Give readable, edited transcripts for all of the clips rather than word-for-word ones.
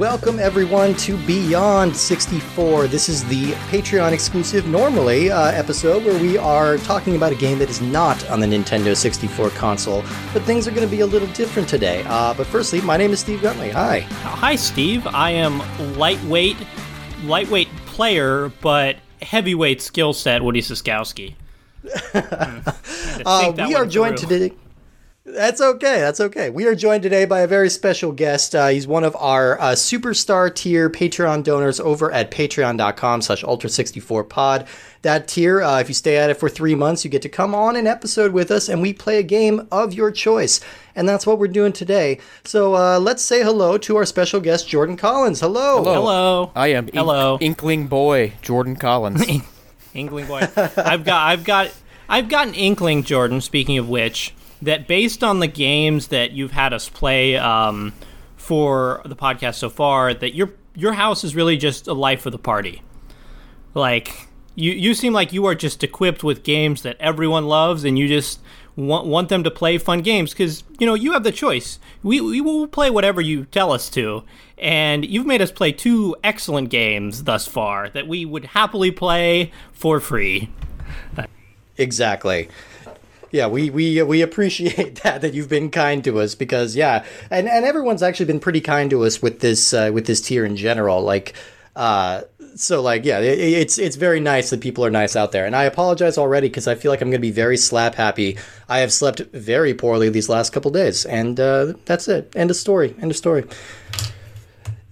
Welcome everyone to Beyond 64. This is the Patreon exclusive normally episode where we are talking about a game that is not on the Nintendo 64 console, but things are going to be a little different today. But firstly, my name is Steve Guntley. Hi. Hi, Steve. I am lightweight player, but heavyweight skill set Woody Siskowski. We are joined today. That's okay. We are joined today by a very special guest. He's one of our superstar tier Patreon donors over at patreon.com/ultra64pod. That tier, if you stay at it for 3 months, you get to come on an episode with us and we play a game of your choice. And that's what we're doing today. So let's say hello to our special guest, Jordan Collins. Hello. I am Inkling Boy, Jordan Collins. Inkling Boy. I've got an inkling, Jordan, speaking of which, that based on the games that you've had us play for the podcast so far, that your house is really just a life of the party. Like you seem like you are just equipped with games that everyone loves, and you just want them to play fun games because you know you have the choice. We will play whatever you tell us to, and you've made us play two excellent games thus far that we would happily play for free. Exactly. Yeah, we appreciate that you've been kind to us because and everyone's actually been pretty kind to us with this tier in general. Like, it's very nice that people are nice out there. And I apologize already because I feel like I'm going to be very slap happy. I have slept very poorly these last couple days, and that's it. End of story.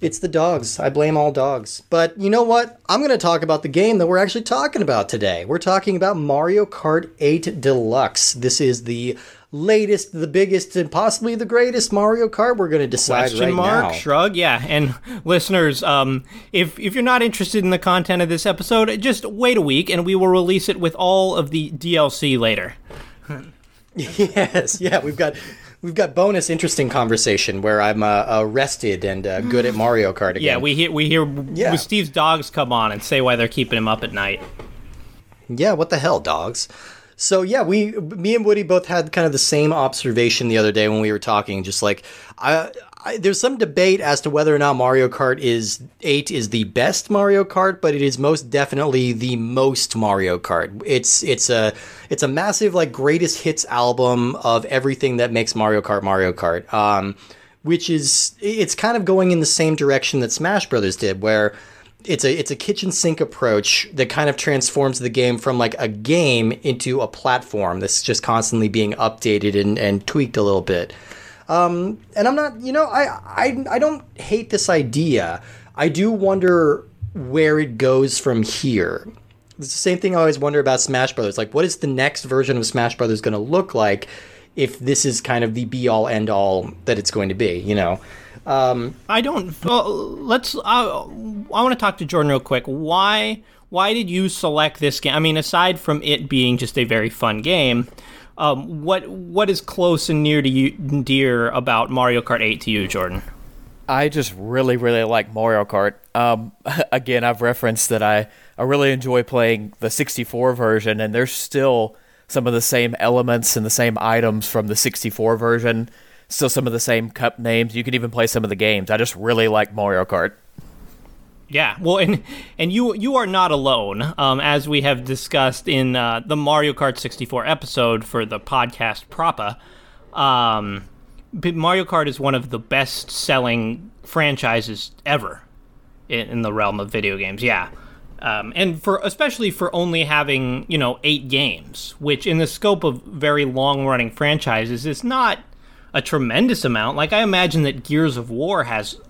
It's the dogs. I blame all dogs. But you know what? I'm going to talk about the game that we're actually talking about today. We're talking about Mario Kart 8 Deluxe. This is the latest, the biggest, and possibly the greatest Mario Kart. We're going to decide right now. Question mark, shrug, yeah. And listeners, if you're not interested in the content of this episode, just wait a week and we will release it with all of the DLC later. Yes, yeah, we've got bonus interesting conversation where I'm arrested and good at Mario Kart again. Yeah, we hear Steve's dogs come on and say why they're keeping him up at night. Yeah, what the hell, dogs? So yeah, me and Woody both had kind of the same observation the other day when we were talking. Just like there's some debate as to whether or not Mario Kart 8 is the best Mario Kart, but it is most definitely the most Mario Kart. It's a massive like greatest hits album of everything that makes Mario Kart, which is it's kind of going in the same direction that Smash Brothers did, where it's a kitchen sink approach that kind of transforms the game from like a game into a platform that's just constantly being updated and tweaked a little bit. And I'm not, I don't hate this idea. I do wonder where it goes from here. It's the same thing I always wonder about Smash Brothers. Like, what is the next version of Smash Brothers going to look like if this is kind of the be-all, end-all that it's going to be, you know? I want to talk to Jordan real quick. Why did you select this game? I mean, aside from it being just a very fun game, what is close and near to you, dear, about Mario Kart 8 to you, Jordan? I just really, really like Mario Kart. Again, I've referenced that I really enjoy playing the 64 version, and there's still some of the same elements and the same items from the 64 version, still some of the same cup names. You can even play some of the games. I just really like Mario Kart. Yeah, well, and you are not alone, as we have discussed in the Mario Kart 64 episode for the podcast Propa. Mario Kart is one of the best-selling franchises ever in the realm of video games. Yeah, and especially for only having 8 games, which in the scope of very long-running franchises is not a tremendous amount. Like I imagine that Gears of War has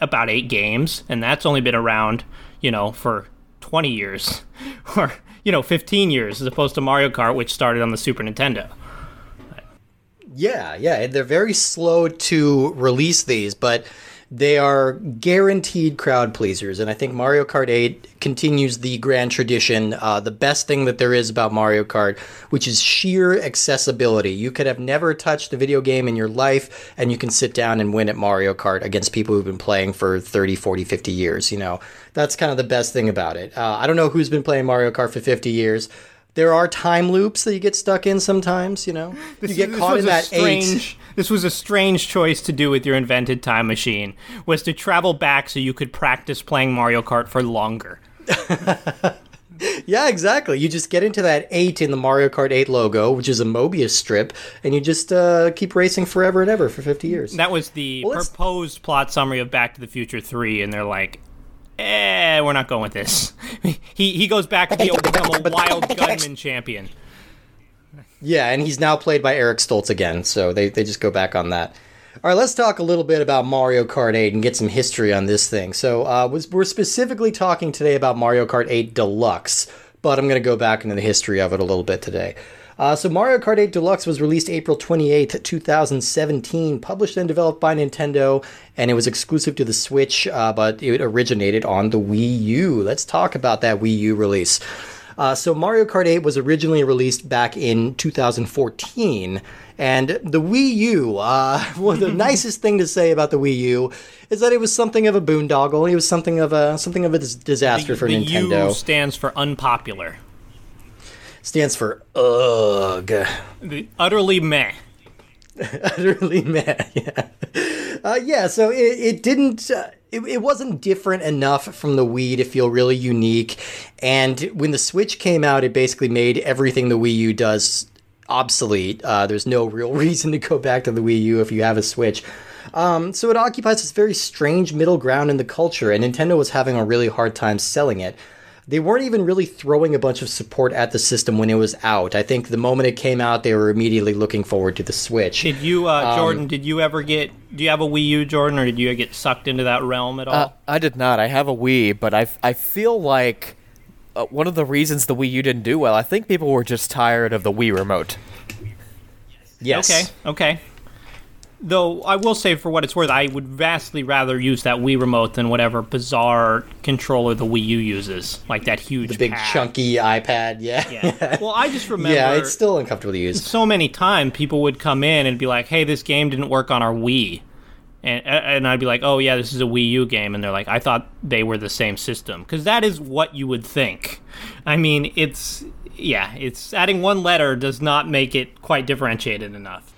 about 8 games, and that's only been around, for 20 years or, 15 years as opposed to Mario Kart, which started on the Super Nintendo. Yeah. They're very slow to release these, but they are guaranteed crowd pleasers. And I think Mario Kart 8 continues the grand tradition, the best thing that there is about Mario Kart, which is sheer accessibility. You could have never touched the video game in your life, and you can sit down and win at Mario Kart against people who've been playing for 30, 40, 50 years. That's kind of the best thing about it. I don't know who's been playing Mario Kart for 50 years. There are time loops that you get stuck in sometimes, you know. You get caught in that strange, This was a strange choice to do with your invented time machine, was to travel back so you could practice playing Mario Kart for longer. Yeah, exactly. You just get into that 8 in the Mario Kart 8 logo, which is a Mobius strip, and you just keep racing forever and ever for 50 years. That was the proposed plot summary of Back to the Future 3, and they're like, we're not going with this. He goes back to be able to become a Wild Gunman champion. Yeah, and he's now played by Eric Stoltz again, so they just go back on that. All right, let's talk a little bit about Mario Kart 8 and get some history on this thing. So we're specifically talking today about Mario Kart 8 Deluxe, but I'm going to go back into the history of it a little bit today. So Mario Kart 8 Deluxe was released April 28, 2017, published and developed by Nintendo, and it was exclusive to the Switch, but it originated on the Wii U. Let's talk about that Wii U release. So Mario Kart 8 was originally released back in 2014, and the Wii U, the nicest thing to say about the Wii U is that it was something of a boondoggle. It was something of a disaster for Nintendo. The U stands for unpopular. Stands for ugh. Utterly meh. Utterly meh, yeah. So it didn't... It wasn't different enough from the Wii to feel really unique. And when the Switch came out, it basically made everything the Wii U does obsolete. There's no real reason to go back to the Wii U if you have a Switch. So it occupies this very strange middle ground in the culture, and Nintendo was having a really hard time selling it. They weren't even really throwing a bunch of support at the system when it was out. I think the moment it came out, they were immediately looking forward to the Switch. Did you, Jordan, do you have a Wii U, Jordan, or did you get sucked into that realm at all? I did not. I have a Wii, but I feel like one of the reasons the Wii U didn't do well, I think people were just tired of the Wii remote. Yes. Okay. Though, I will say, for what it's worth, I would vastly rather use that Wii remote than whatever bizarre controller the Wii U uses. Like that huge the big pad. Chunky iPad, yeah. Well, I just remember... Yeah, it's still uncomfortable to use. So many times, people would come in and be like, hey, this game didn't work on our Wii. And I'd be like, oh, yeah, this is a Wii U game. And they're like, I thought they were the same system. Because that is what you would think. I mean, it's adding one letter does not make it quite differentiated enough.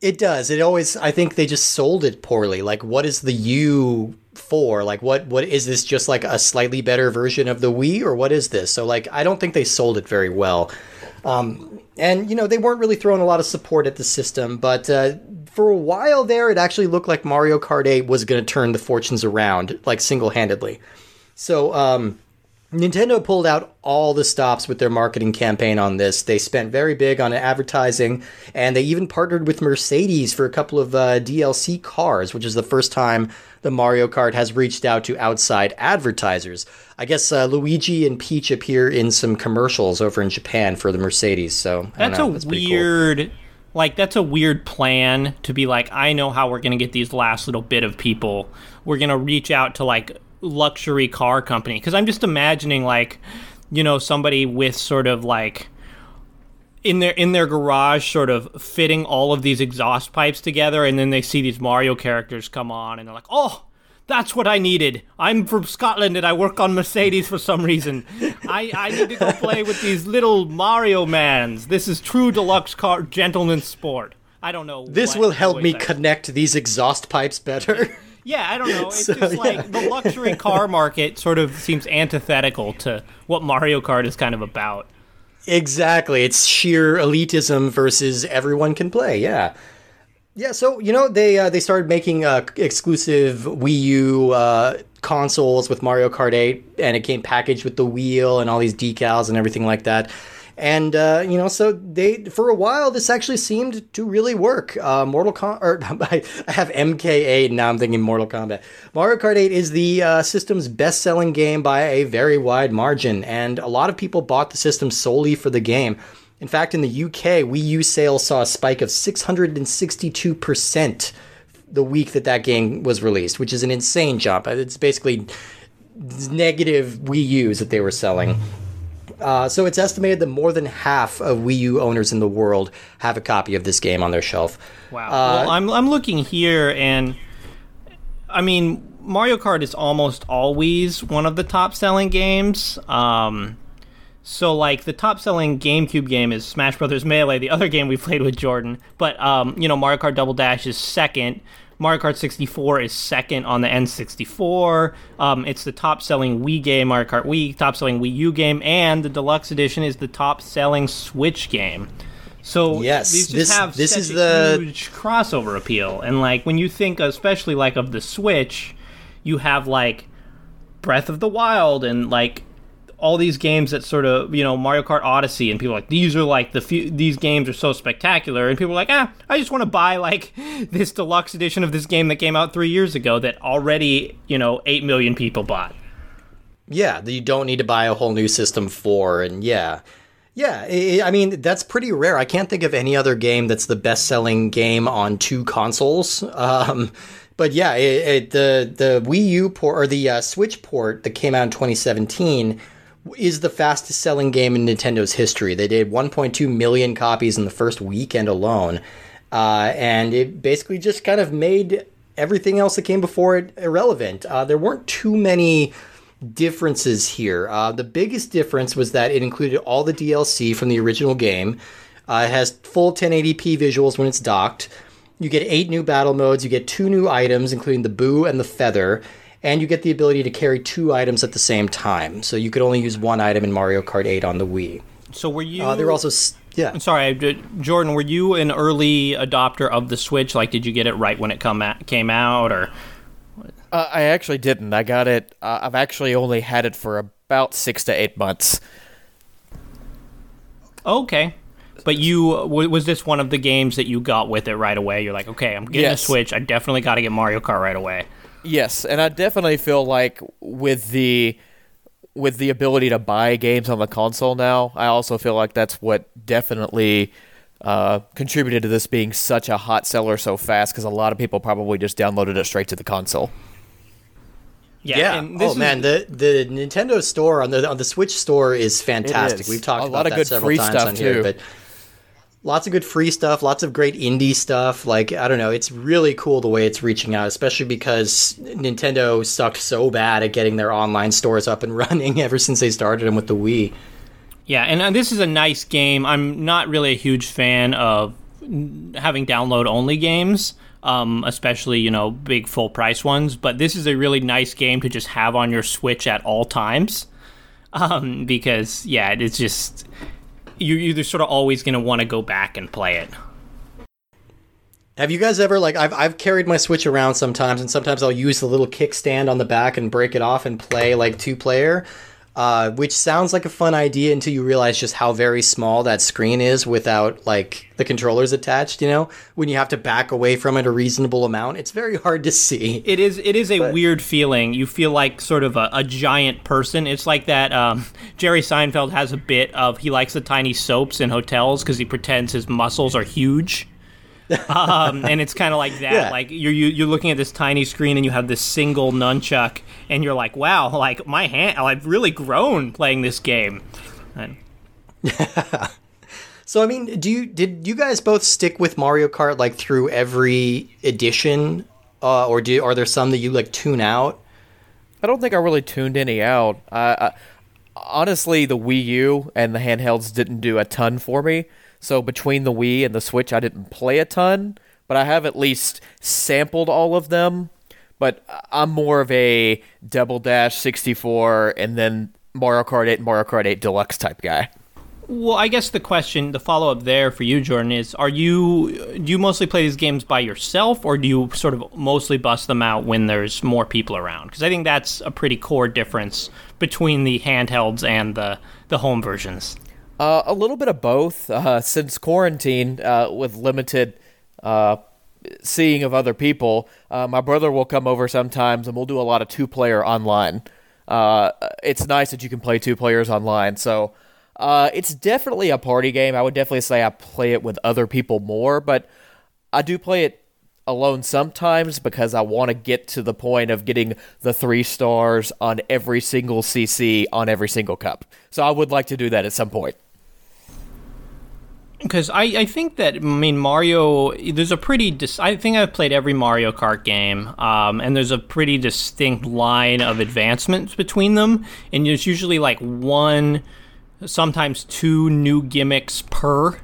It does. I think they just sold it poorly. Like, what is the U for? Like, what is this, just like a slightly better version of the Wii, or what is this? So, like, I don't think they sold it very well. And, you know, they weren't really throwing a lot of support at the system, but for a while there, it actually looked like Mario Kart 8 was going to turn the fortunes around, like, single-handedly. So, Nintendo pulled out all the stops with their marketing campaign on this. They spent very big on advertising, and they even partnered with Mercedes for a couple of DLC cars, which is the first time the Mario Kart has reached out to outside advertisers. I guess Luigi and Peach appear in some commercials over in Japan for the Mercedes, so that's weird. Pretty cool. Like, that's a weird plan to be like, I know how we're going to get these last little bit of people. We're going to reach out to, like, luxury car company, because I'm just imagining, like, you know, somebody with sort of like in their garage sort of fitting all of these exhaust pipes together, and then they see these Mario characters come on and they're like, oh, that's what I needed. I'm from Scotland and I work on Mercedes for some reason. I need to go play with these little Mario mans. This is true deluxe car gentleman sport. I don't know. This will help me connect these exhaust pipes better. Yeah, I don't know. It's the luxury car market sort of seems antithetical to what Mario Kart is kind of about. Exactly. It's sheer elitism versus everyone can play, yeah. Yeah, so, you know, they started making exclusive Wii U consoles with Mario Kart 8, and it came packaged with the wheel and all these decals and everything like that. And, you know, so they, for a while, this actually seemed to really work. I have MKA, now I'm thinking Mortal Kombat. Mario Kart 8 is the system's best-selling game by a very wide margin, and a lot of people bought the system solely for the game. In fact, in the UK, Wii U sales saw a spike of 662% the week that game was released, which is an insane jump. It's basically negative Wii U's that they were selling. So it's estimated that more than half of Wii U owners in the world have a copy of this game on their shelf. Wow. Well, I'm looking here, and I mean, Mario Kart is almost always one of the top-selling games. So, like, the top-selling GameCube game is Smash Brothers Melee, the other game we played with Jordan. But, you know, Mario Kart Double Dash is second. Mario Kart 64 is second on the N64. It's the top-selling Wii game, Mario Kart Wii, top-selling Wii U game, and the Deluxe Edition is the top-selling Switch game. So yes, these just have such a huge crossover appeal. And, like, when you think especially, like, of the Switch, you have, like, Breath of the Wild and, like, all these games that sort of, you know, Mario Kart Odyssey, and people are like, these are like these games are so spectacular, and people are like, I just want to buy like this deluxe edition of this game that came out 3 years ago that already, you know, 8 million people bought. Yeah, you don't need to buy a whole new system for, and I mean, that's pretty rare. I can't think of any other game that's the best-selling game on two consoles. But yeah, the Wii U port or the Switch port that came out in 2017. Is the fastest selling game in Nintendo's history. They did 1.2 million copies in the first weekend alone. And it basically just kind of made everything else that came before it irrelevant. There weren't too many differences here. The biggest difference was that it included all the DLC from the original game. It has full 1080p visuals when it's docked. You get 8 new battle modes. You get 2 new items, including the Boo and the Feather. And you get the ability to carry 2 items at the same time. So you could only use one item in Mario Kart 8 on the Wii. So were you... They were also... Yeah. Sorry, Jordan, were you an early adopter of the Switch? Like, did you get it right when it came out, or... I actually didn't. I got it... I've actually only had it for about 6 to 8 months. Okay. But was this one of the games that you got with it right away? You're like, okay, I'm getting a Switch. I definitely got to get Mario Kart right away. Yes, and I definitely feel like with the ability to buy games on the console now, I also feel like that's what definitely contributed to this being such a hot seller so fast, because a lot of people probably just downloaded it straight to the console. Yeah. And the Nintendo store on the Switch store is fantastic. We've talked about that several times on here, but lots of good free stuff, lots of great indie stuff. Like, I don't know, it's really cool the way it's reaching out, especially because Nintendo sucked so bad at getting their online stores up and running ever since they started them with the Wii. Yeah, and this is a nice game. I'm not really a huge fan of having download-only games, especially, you know, big full-price ones. But this is a really nice game to just have on your Switch at all times, because, yeah, it's just... You're either sort of always going to want to go back and play it. Have you guys ever, like, I've carried my Switch around sometimes, and sometimes I'll use the little kickstand on the back and break it off and play, like, two-player, which sounds like a fun idea until you realize just how very small that screen is without, like, the controllers attached, you know? When you have to back away from it a reasonable amount, it's very hard to see. It is a weird feeling. You feel like sort of a giant person. It's like that Jerry Seinfeld has a bit of he likes the tiny soaps in hotels because he pretends his muscles are huge. And it's kind of like that. Yeah. Like you're looking at this tiny screen and you have this single nunchuck and you're like, wow, like my hand, I've really grown playing this game. And... So I mean, did you guys both stick with Mario Kart like through every edition, or are there some that you like tune out? I don't think I really tuned any out. Honestly, the Wii U and the handhelds didn't do a ton for me. So between the Wii and the Switch, I didn't play a ton, but I have at least sampled all of them. But I'm more of a Double Dash 64 and then Mario Kart 8 and Mario Kart 8 Deluxe type guy. Well, I guess the question, the follow-up there for you, Jordan, is do you mostly play these games by yourself, or do you sort of mostly bust them out when there's more people around? Because I think that's a pretty core difference between the handhelds and the home versions. A little bit of both. Since quarantine, with limited seeing of other people, my brother will come over sometimes, and we'll do a lot of two-player online. It's nice that you can play two players online, so it's definitely a party game. I would definitely say I play it with other people more, but I do play it alone sometimes because I want to get to the point of getting the 3 stars on every single CC on every single cup. So I would like to do that at some point. Because I think that, I mean, Mario, there's a pretty... I think I've played every Mario Kart game, and there's a pretty distinct line of advancements between them, and there's usually, like, one... sometimes two new gimmicks per.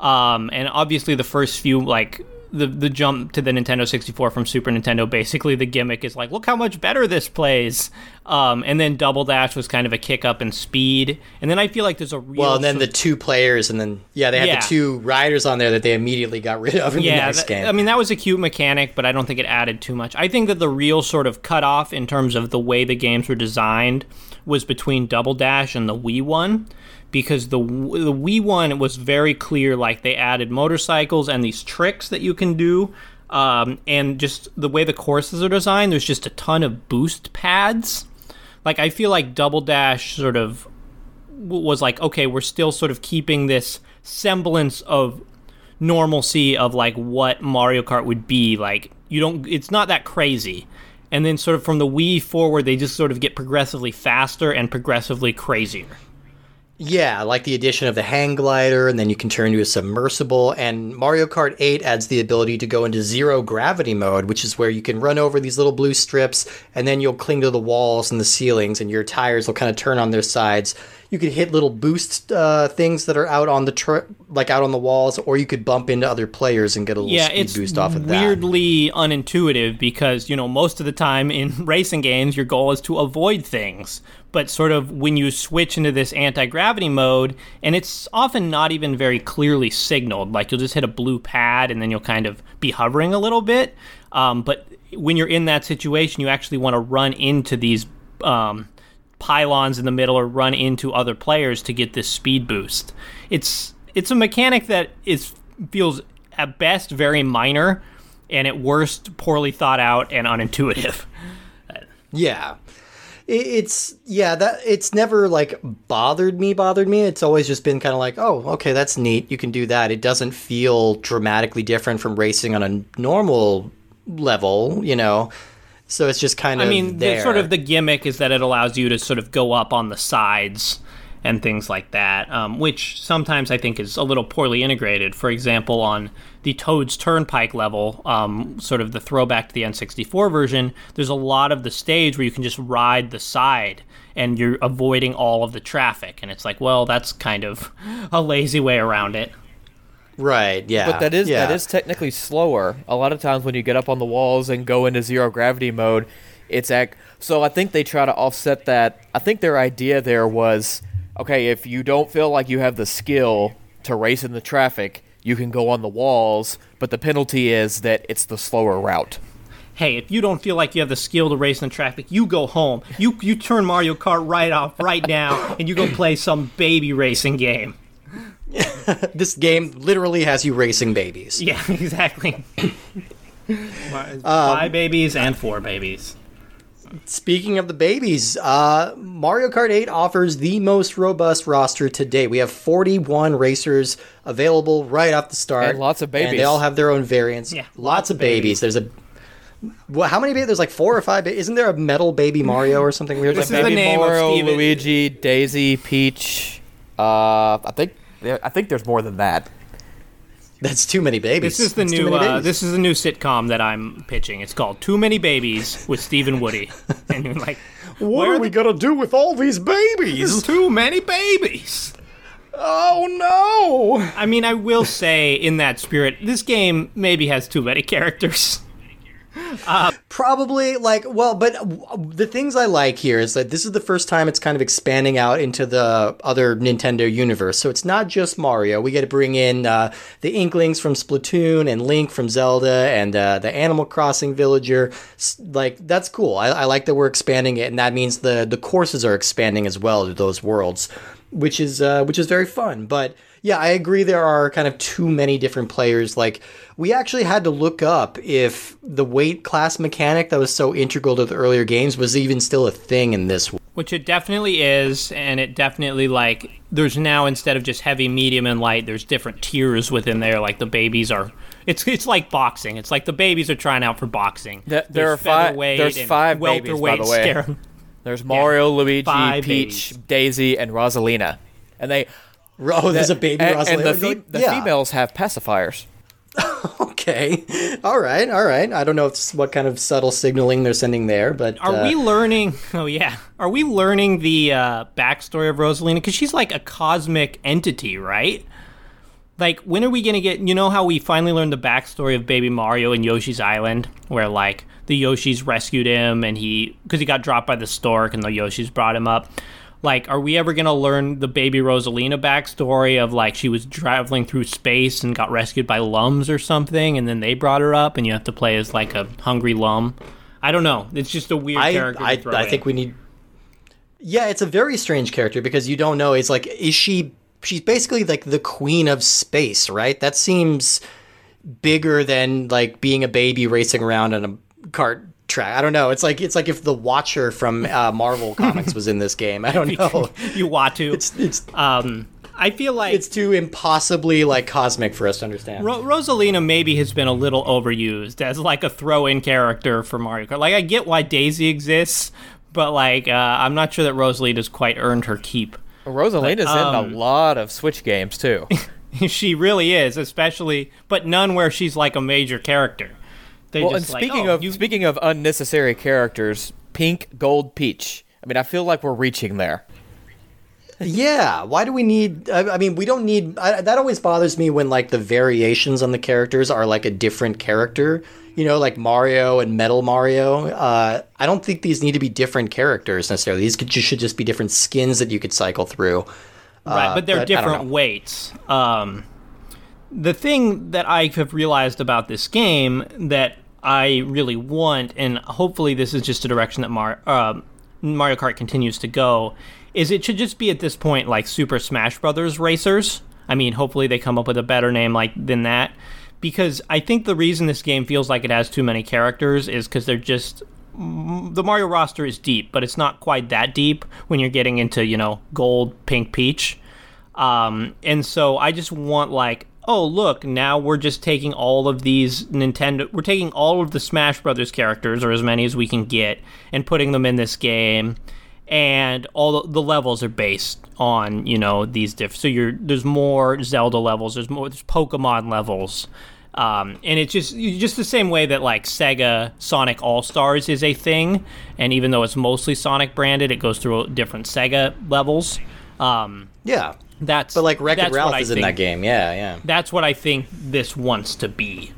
And obviously the first few, like the jump to the Nintendo 64 from Super Nintendo, basically the gimmick is like, look how much better this plays. And then Double Dash was kind of a kick up in speed. And then I feel like there's a real... Well, and then the 2 players, and then, yeah, they had the 2 riders on there that they immediately got rid of in the next game. I mean, that was a cute mechanic, but I don't think it added too much. I think that the real sort of cutoff in terms of the way the games were designed was between Double Dash and the Wii one. Because the Wii one was very clear, like they added motorcycles and these tricks that you can do, and just the way the courses are designed, there's just a ton of boost pads. Like I feel like Double Dash sort of was like, okay, we're still sort of keeping this semblance of normalcy of like what Mario Kart would be. Like it's not that crazy. And then sort of from the Wii forward, they just sort of get progressively faster and progressively crazier. Yeah, like the addition of the hang glider, and then you can turn into a submersible, and Mario Kart 8 adds the ability to go into zero gravity mode, which is where you can run over these little blue strips, and then you'll cling to the walls and the ceilings, and your tires will kind of turn on their sides. You could hit little boost things that are out on the out on the walls, or you could bump into other players and get a little speed boost off of that. Yeah, it's weirdly unintuitive because, you know, most of the time in racing games, your goal is to avoid things. But sort of when you switch into this anti-gravity mode, and it's often not even very clearly signaled, like you'll just hit a blue pad and then you'll kind of be hovering a little bit. But when you're in that situation, you actually want to run into these pylons in the middle or run into other players to get this speed boost. It's a mechanic that feels at best very minor and at worst poorly thought out and unintuitive. Yeah. It's never like bothered me. It's always just been kind of like, oh, okay, that's neat. You can do that. It doesn't feel dramatically different from racing on a normal level, you know. So it's just kind of sort of the gimmick is that it allows you to sort of go up on the sides and things like that, which sometimes I think is a little poorly integrated. For example, on the Toad's Turnpike level, sort of the throwback to the N64 version, there's a lot of the stage where you can just ride the side and you're avoiding all of the traffic. And it's like, well, that's kind of a lazy way around it. Right, yeah. But that is technically slower. A lot of times when you get up on the walls and go into zero gravity mode, so I think they try to offset that. I think their idea there was, okay, if you don't feel like you have the skill to race in the traffic, you can go on the walls, but the penalty is that it's the slower route. Hey, if you don't feel like you have the skill to race in traffic, you go home. You turn Mario Kart right off right now, and you go play some baby racing game. This game literally has you racing babies. Yeah, exactly. 5 babies and 4 babies. Speaking of the babies, Mario Kart 8 offers the most robust roster to date. We have 41 racers available right off the start. And lots of babies. And they all have their own variants. Yeah, lots of babies. There's how many babies? There's like 4 or 5. Isn't there a metal baby Mario or something weird? This is the name Mario, of Steven. Luigi, Daisy, Peach. I think there's more than that. That's too many babies. This is the new sitcom that I'm pitching. It's called Too Many Babies with Steve and Woody. And you're like, what are we gonna do with all these babies? There's too many babies. Oh no! I mean, I will say, in that spirit, this game maybe has too many characters. The things I like here is that this is the first time it's kind of expanding out into the other Nintendo universe. So it's not just Mario. We get to bring in the Inklings from Splatoon and Link from Zelda and the Animal Crossing villager. Like, that's cool. I like that we're expanding it, and that means the courses are expanding as well to those worlds, which is very fun. But yeah, I agree there are kind of too many different players. Like, we actually had to look up if the weight class mechanic that was so integral to the earlier games was even still a thing in this one. Which it definitely is, and it definitely, like, there's now, instead of just heavy, medium, and light, there's different tiers within there. Like, the babies are... It's like boxing. It's like the babies are trying out for boxing. There's five babies, by the way. There's Mario, Luigi, Peach, babies. Daisy, and Rosalina. And they... Oh, there's a baby Rosalina. And the females have pacifiers. Okay. All right. I don't know what kind of subtle signaling they're sending there, but... Are we learning the backstory of Rosalina? Because she's like a cosmic entity, right? Like, when are we going to get... You know how we finally learned the backstory of Baby Mario in Yoshi's Island? Where, like, the Yoshis rescued him, and he... Because he got dropped by the stork, and the Yoshis brought him up. Like, are we ever going to learn the Baby Rosalina backstory of, like, she was traveling through space and got rescued by Lums or something, and then they brought her up, and you have to play as, like, a hungry Lum? I don't know. It's just a weird character to throw in. I think we need... Yeah, it's a very strange character, because you don't know. It's like, is she... She's basically, like, the queen of space, right? That seems bigger than, like, being a baby racing around on a kart track. I don't know. It's like if the Watcher from Marvel Comics was in this game. I don't know. Uatu. I feel like... It's too impossibly, like, cosmic for us to understand. Rosalina maybe has been a little overused as, like, a throw-in character for Mario Kart. Like, I get why Daisy exists, but, like, I'm not sure that Rosalina's quite earned her keep. Rosalina's in a lot of Switch games, too. She really is, especially, but none where she's like a major character. Speaking of unnecessary characters, Pink, Gold, Peach. I mean, I feel like we're reaching there. Yeah, why do we need... I mean, we don't need... that always bothers me when, like, the variations on the characters are, like, a different character. You know, like Mario and Metal Mario. I don't think these need to be different characters, necessarily. These should just be different skins that you could cycle through. Right, but they're different weights. The thing that I have realized about this game that I really want, and hopefully this is just a direction that Mario Kart continues to go, is it should just be at this point like Super Smash Brothers racers. I mean, hopefully they come up with a better name than that, because I think the reason this game feels like it has too many characters is because they're just... The Mario roster is deep, but it's not quite that deep when you're getting into, you know, Gold, Pink, Peach. And so I just want, like, oh, look, now we're just taking all of these Nintendo... We're taking all of the Smash Brothers characters, or as many as we can get, and putting them in this game. And all the levels are based on, you know, these different... So there's more Zelda levels, there's Pokemon levels. And it's just the same way that, like, Sega Sonic All-Stars is a thing. And even though it's mostly Sonic branded, it goes through different Sega levels. Yeah. But, like, Wreck-It Ralph is in that game. Yeah. That's what I think this wants to be.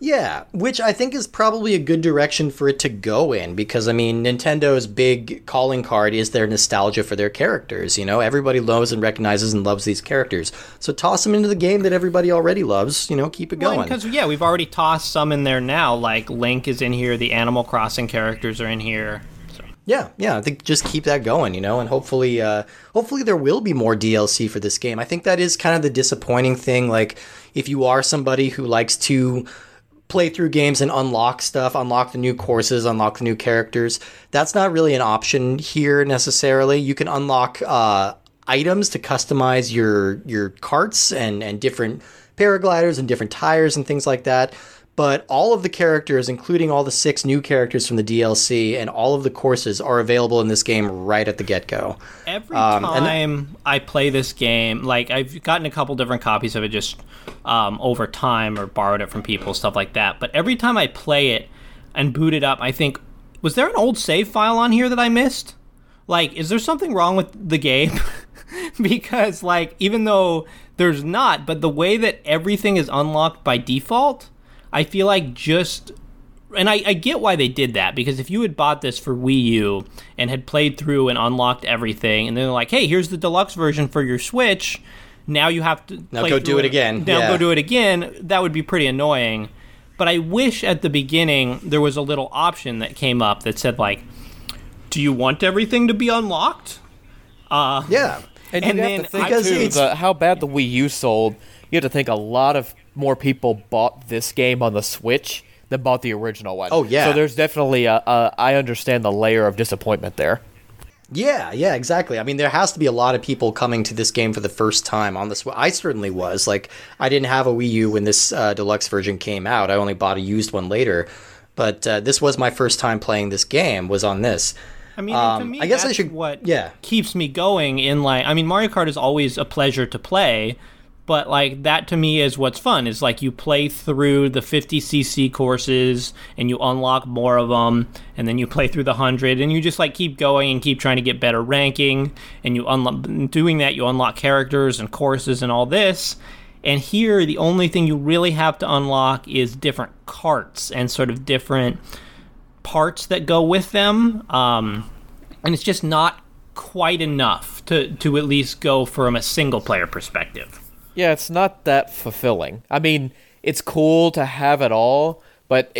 Yeah, which I think is probably a good direction for it to go in, because, I mean, Nintendo's big calling card is their nostalgia for their characters, you know? Everybody loves and recognizes and loves these characters. So toss them into the game that everybody already loves, you know, keep it going. Because, yeah, we've already tossed some in there now, like Link is in here, the Animal Crossing characters are in here. So. Yeah, I think just keep that going, you know, and hopefully there will be more DLC for this game. I think that is kind of the disappointing thing, like, if you are somebody who likes to... play through games and unlock stuff, unlock the new courses, unlock the new characters. That's not really an option here necessarily. You can unlock items to customize your carts and different paragliders and different tires and things like that. But all of the characters, including all the 6 new characters from the DLC and all of the courses, are available in this game right at the get-go. Every time I play this game, like, I've gotten a couple different copies of it just over time or borrowed it from people, stuff like that. But every time I play it and boot it up, I think, was there an old save file on here that I missed? Like, is there something wrong with the game? Because, like, even though there's not, but the way that everything is unlocked by default... I feel like just... And I get why they did that, because if you had bought this for Wii U and had played through and unlocked everything, and then they're like, hey, here's the deluxe version for your Switch, now you have to... go do it again. That would be pretty annoying. But I wish at the beginning there was a little option that came up that said, like, do you want everything to be unlocked? Yeah. And then have to think, too, how bad the Wii U sold, you have to think a lot of... more people bought this game on the Switch than bought the original one. Oh, yeah. So there's definitely I understand the layer of disappointment there. Yeah, exactly. I mean, there has to be a lot of people coming to this game for the first time on the Switch. I certainly was. Like, I didn't have a Wii U when this deluxe version came out. I only bought a used one later. But this was my first time playing this game, was on this. I mean, to me, that's what keeps me going in, like... I mean, Mario Kart is always a pleasure to play, But, like, that to me is what's fun. Is, like, you play through the 50cc courses, and you unlock more of them, and then you play through the 100, and you just, like, keep going and keep trying to get better ranking, and you doing that, you unlock characters and courses and all this. And here, the only thing you really have to unlock is different carts and sort of different parts that go with them. And it's just not quite enough to at least go from a single-player perspective. Yeah, it's not that fulfilling. I mean, it's cool to have it all, but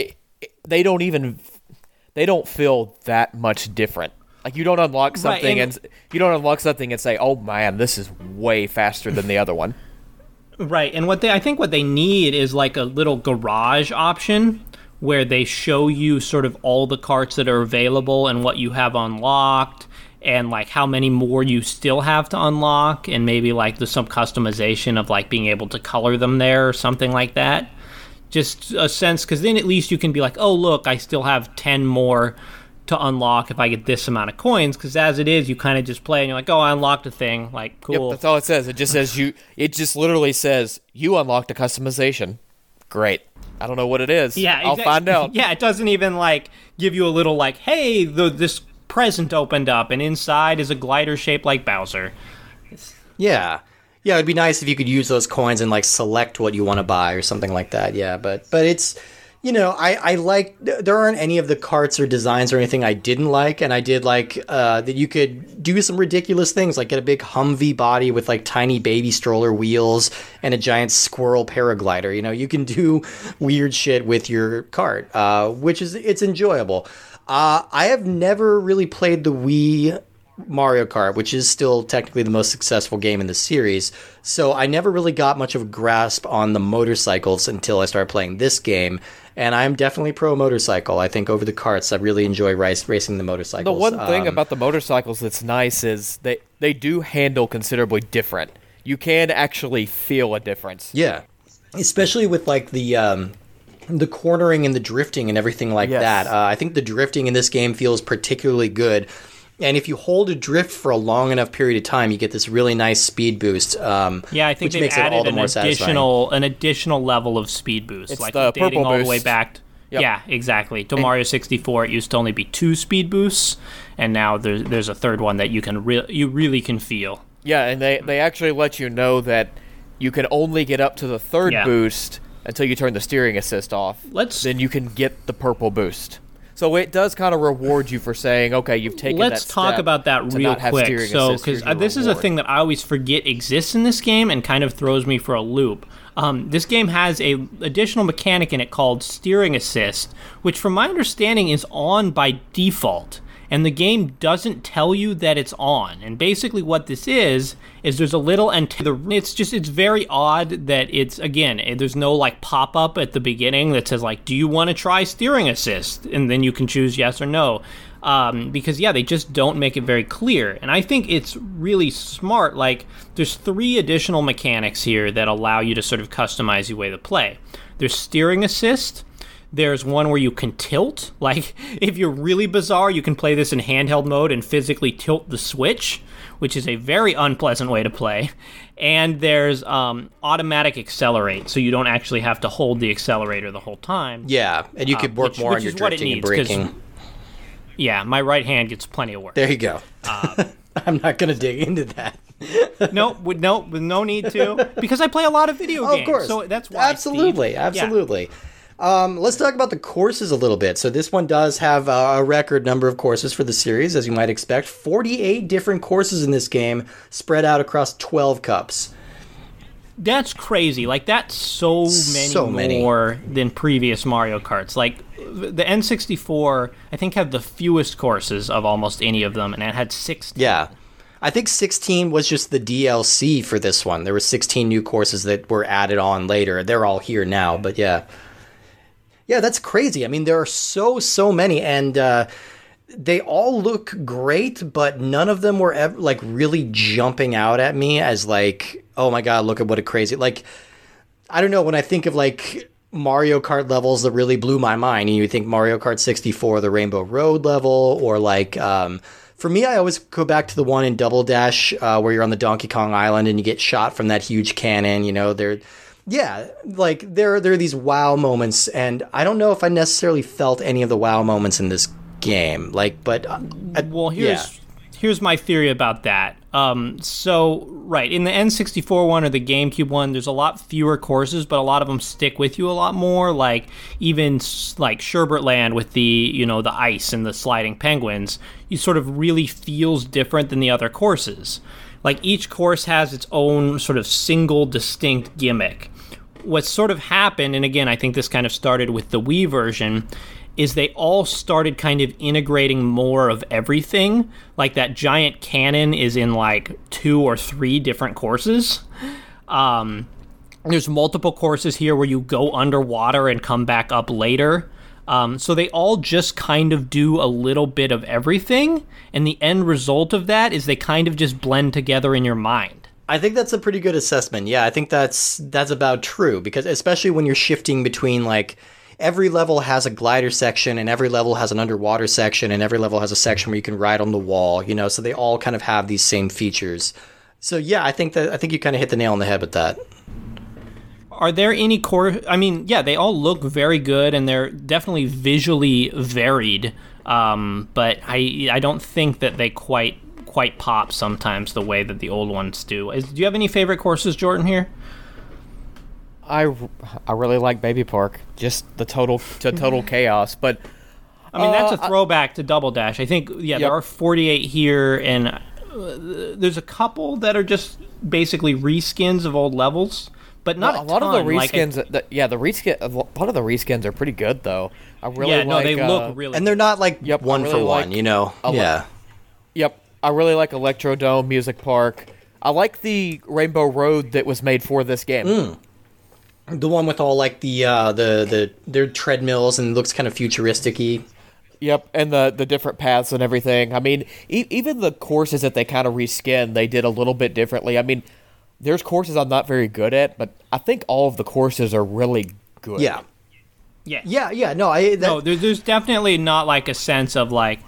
they don't feel that much different. Like, you don't unlock something, right, and you don't unlock something and say, "Oh man, this is way faster than the other one." Right, and I think what they need is like a little garage option where they show you sort of all the carts that are available and what you have unlocked, and like how many more you still have to unlock, and maybe like there's some customization of like being able to color them there or something like that. Just a sense, because then at least you can be like, oh look, I still have 10 more to unlock if I get this amount of coins, because as it is, you kind of just play and you're like, oh, I unlocked a thing, like, cool. Yep, that's all it says. It just says you unlocked a customization. Great. I don't know what it is. Yeah, I'll find out. Yeah, it doesn't even like give you a little like, hey, this present opened up, and inside is a glider shaped like Bowser. Yeah, it'd be nice if you could use those coins and like select what you want to buy or something like that. Yeah, but it's, you know, I like, there aren't any of the carts or designs or anything I didn't like, and I did like that you could do some ridiculous things, like get a big Humvee body with like tiny baby stroller wheels and a giant squirrel paraglider. You know, you can do weird shit with your cart, which is, it's enjoyable. I have never really played the Wii Mario Kart, which is still technically the most successful game in the series, so I never really got much of a grasp on the motorcycles until I started playing this game, and I'm definitely pro-motorcycle. I think over the karts, I really enjoy racing the motorcycles. The one thing about the motorcycles that's nice is they do handle considerably different. You can actually feel a difference. Yeah, especially with like the cornering and the drifting and everything like that. I think the drifting in this game feels particularly good. And if you hold a drift for a long enough period of time, you get this really nice speed boost. I think they've added an additional level of speed boost. It's like the dating all the way back. Yep. Yeah, exactly. To Mario 64, it used to only be 2 speed boosts, and now there's a third one that you can really can feel. Yeah, and they actually let you know that you can only get up to the third boost until you turn the steering assist off. Then you can get the purple boost. So it does kind of reward you for saying, okay, you've taken that step. Let's talk about that real quick. So, because this is a thing that I always forget exists in this game and kind of throws me for a loop. This game has an additional mechanic in it called steering assist, which from my understanding is on by default. And the game doesn't tell you that it's on. And basically what this is there's a little, and it's very odd that it's, again, there's no like pop-up at the beginning that says like, do you want to try steering assist? And then you can choose yes or no. Because they just don't make it very clear. And I think it's really smart. Like, there's 3 additional mechanics here that allow you to sort of customize your way to play. There's steering assist. There's one where you can tilt. Like, if you're really bizarre, you can play this in handheld mode and physically tilt the Switch, which is a very unpleasant way to play. And there's automatic accelerate, so you don't actually have to hold the accelerator the whole time. Yeah, and you could work more on your drifting and braking. Yeah, my right hand gets plenty of work. There you go. I'm not going to dig into that. No need to, because I play a lot of video games. Of course. So that's why. Absolutely. Yeah. Let's talk about the courses a little bit. So this one does have a record number of courses for the series, as you might expect. 48 different courses in this game spread out across 12 cups. That's crazy. Like, that's so many more than previous Mario Karts. Like, the N64, I think, had the fewest courses of almost any of them, and it had 16. Yeah. I think 16 was just the DLC for this one. There were 16 new courses that were added on later. They're all here now, but yeah. Yeah, that's crazy. I mean, there are so many, and they all look great, but none of them were ever like really jumping out at me as like, oh my God, look at what a crazy, like, I don't know, when I think of like Mario Kart levels that really blew my mind, and you think Mario Kart 64, the Rainbow Road level, or like For me, I always go back to the one in Double Dash where you're on the Donkey Kong Island and you get shot from that huge cannon. You know, there are these wow moments, and I don't know if I necessarily felt any of the wow moments in this game. Here's my theory about that. In the N64 one or the GameCube one, there's a lot fewer courses, but a lot of them stick with you a lot more. Like even like Sherbert Land with the ice and the sliding penguins, it sort of really feels different than the other courses. Like each course has its own sort of single distinct gimmick. What sort of happened, and again, I think this kind of started with the Wii version, is they all started kind of integrating more of everything. Like that giant cannon is in like 2 or 3 different courses. There's multiple courses here where you go underwater and come back up later. So they all just kind of do a little bit of everything. And the end result of that is they kind of just blend together in your mind. I think that's a pretty good assessment. Yeah, I think that's about true, because especially when you're shifting between like every level has a glider section and every level has an underwater section and every level has a section where you can ride on the wall, you know, so they all kind of have these same features. So yeah, I think you kind of hit the nail on the head with that. Are there any core? I mean, yeah, they all look very good and they're definitely visually varied, but I don't think that they quite pop sometimes the way that the old ones do. Do you have any favorite courses, Jordan, here? I really like Baby Park, just the total chaos. But I mean, that's a throwback to Double Dash. I think, yeah, there are 48 here, and there's a couple that are just basically reskins of old levels. But not a lot ton. Of the reskins. Like a lot of the reskins are pretty good, though. They look really, and they're not like one really for like one, you know. I really like Electrodome, Music Park. I like the Rainbow Road that was made for this game. Mm. The one with all like their treadmills and looks kind of futuristic-y. Yep, and the different paths and everything. I mean, even the courses that they kind of reskinned, they did a little bit differently. I mean, there's courses I'm not very good at, but I think all of the courses are really good. Yeah. Yeah. Yeah, yeah. There's definitely not like a sense of like,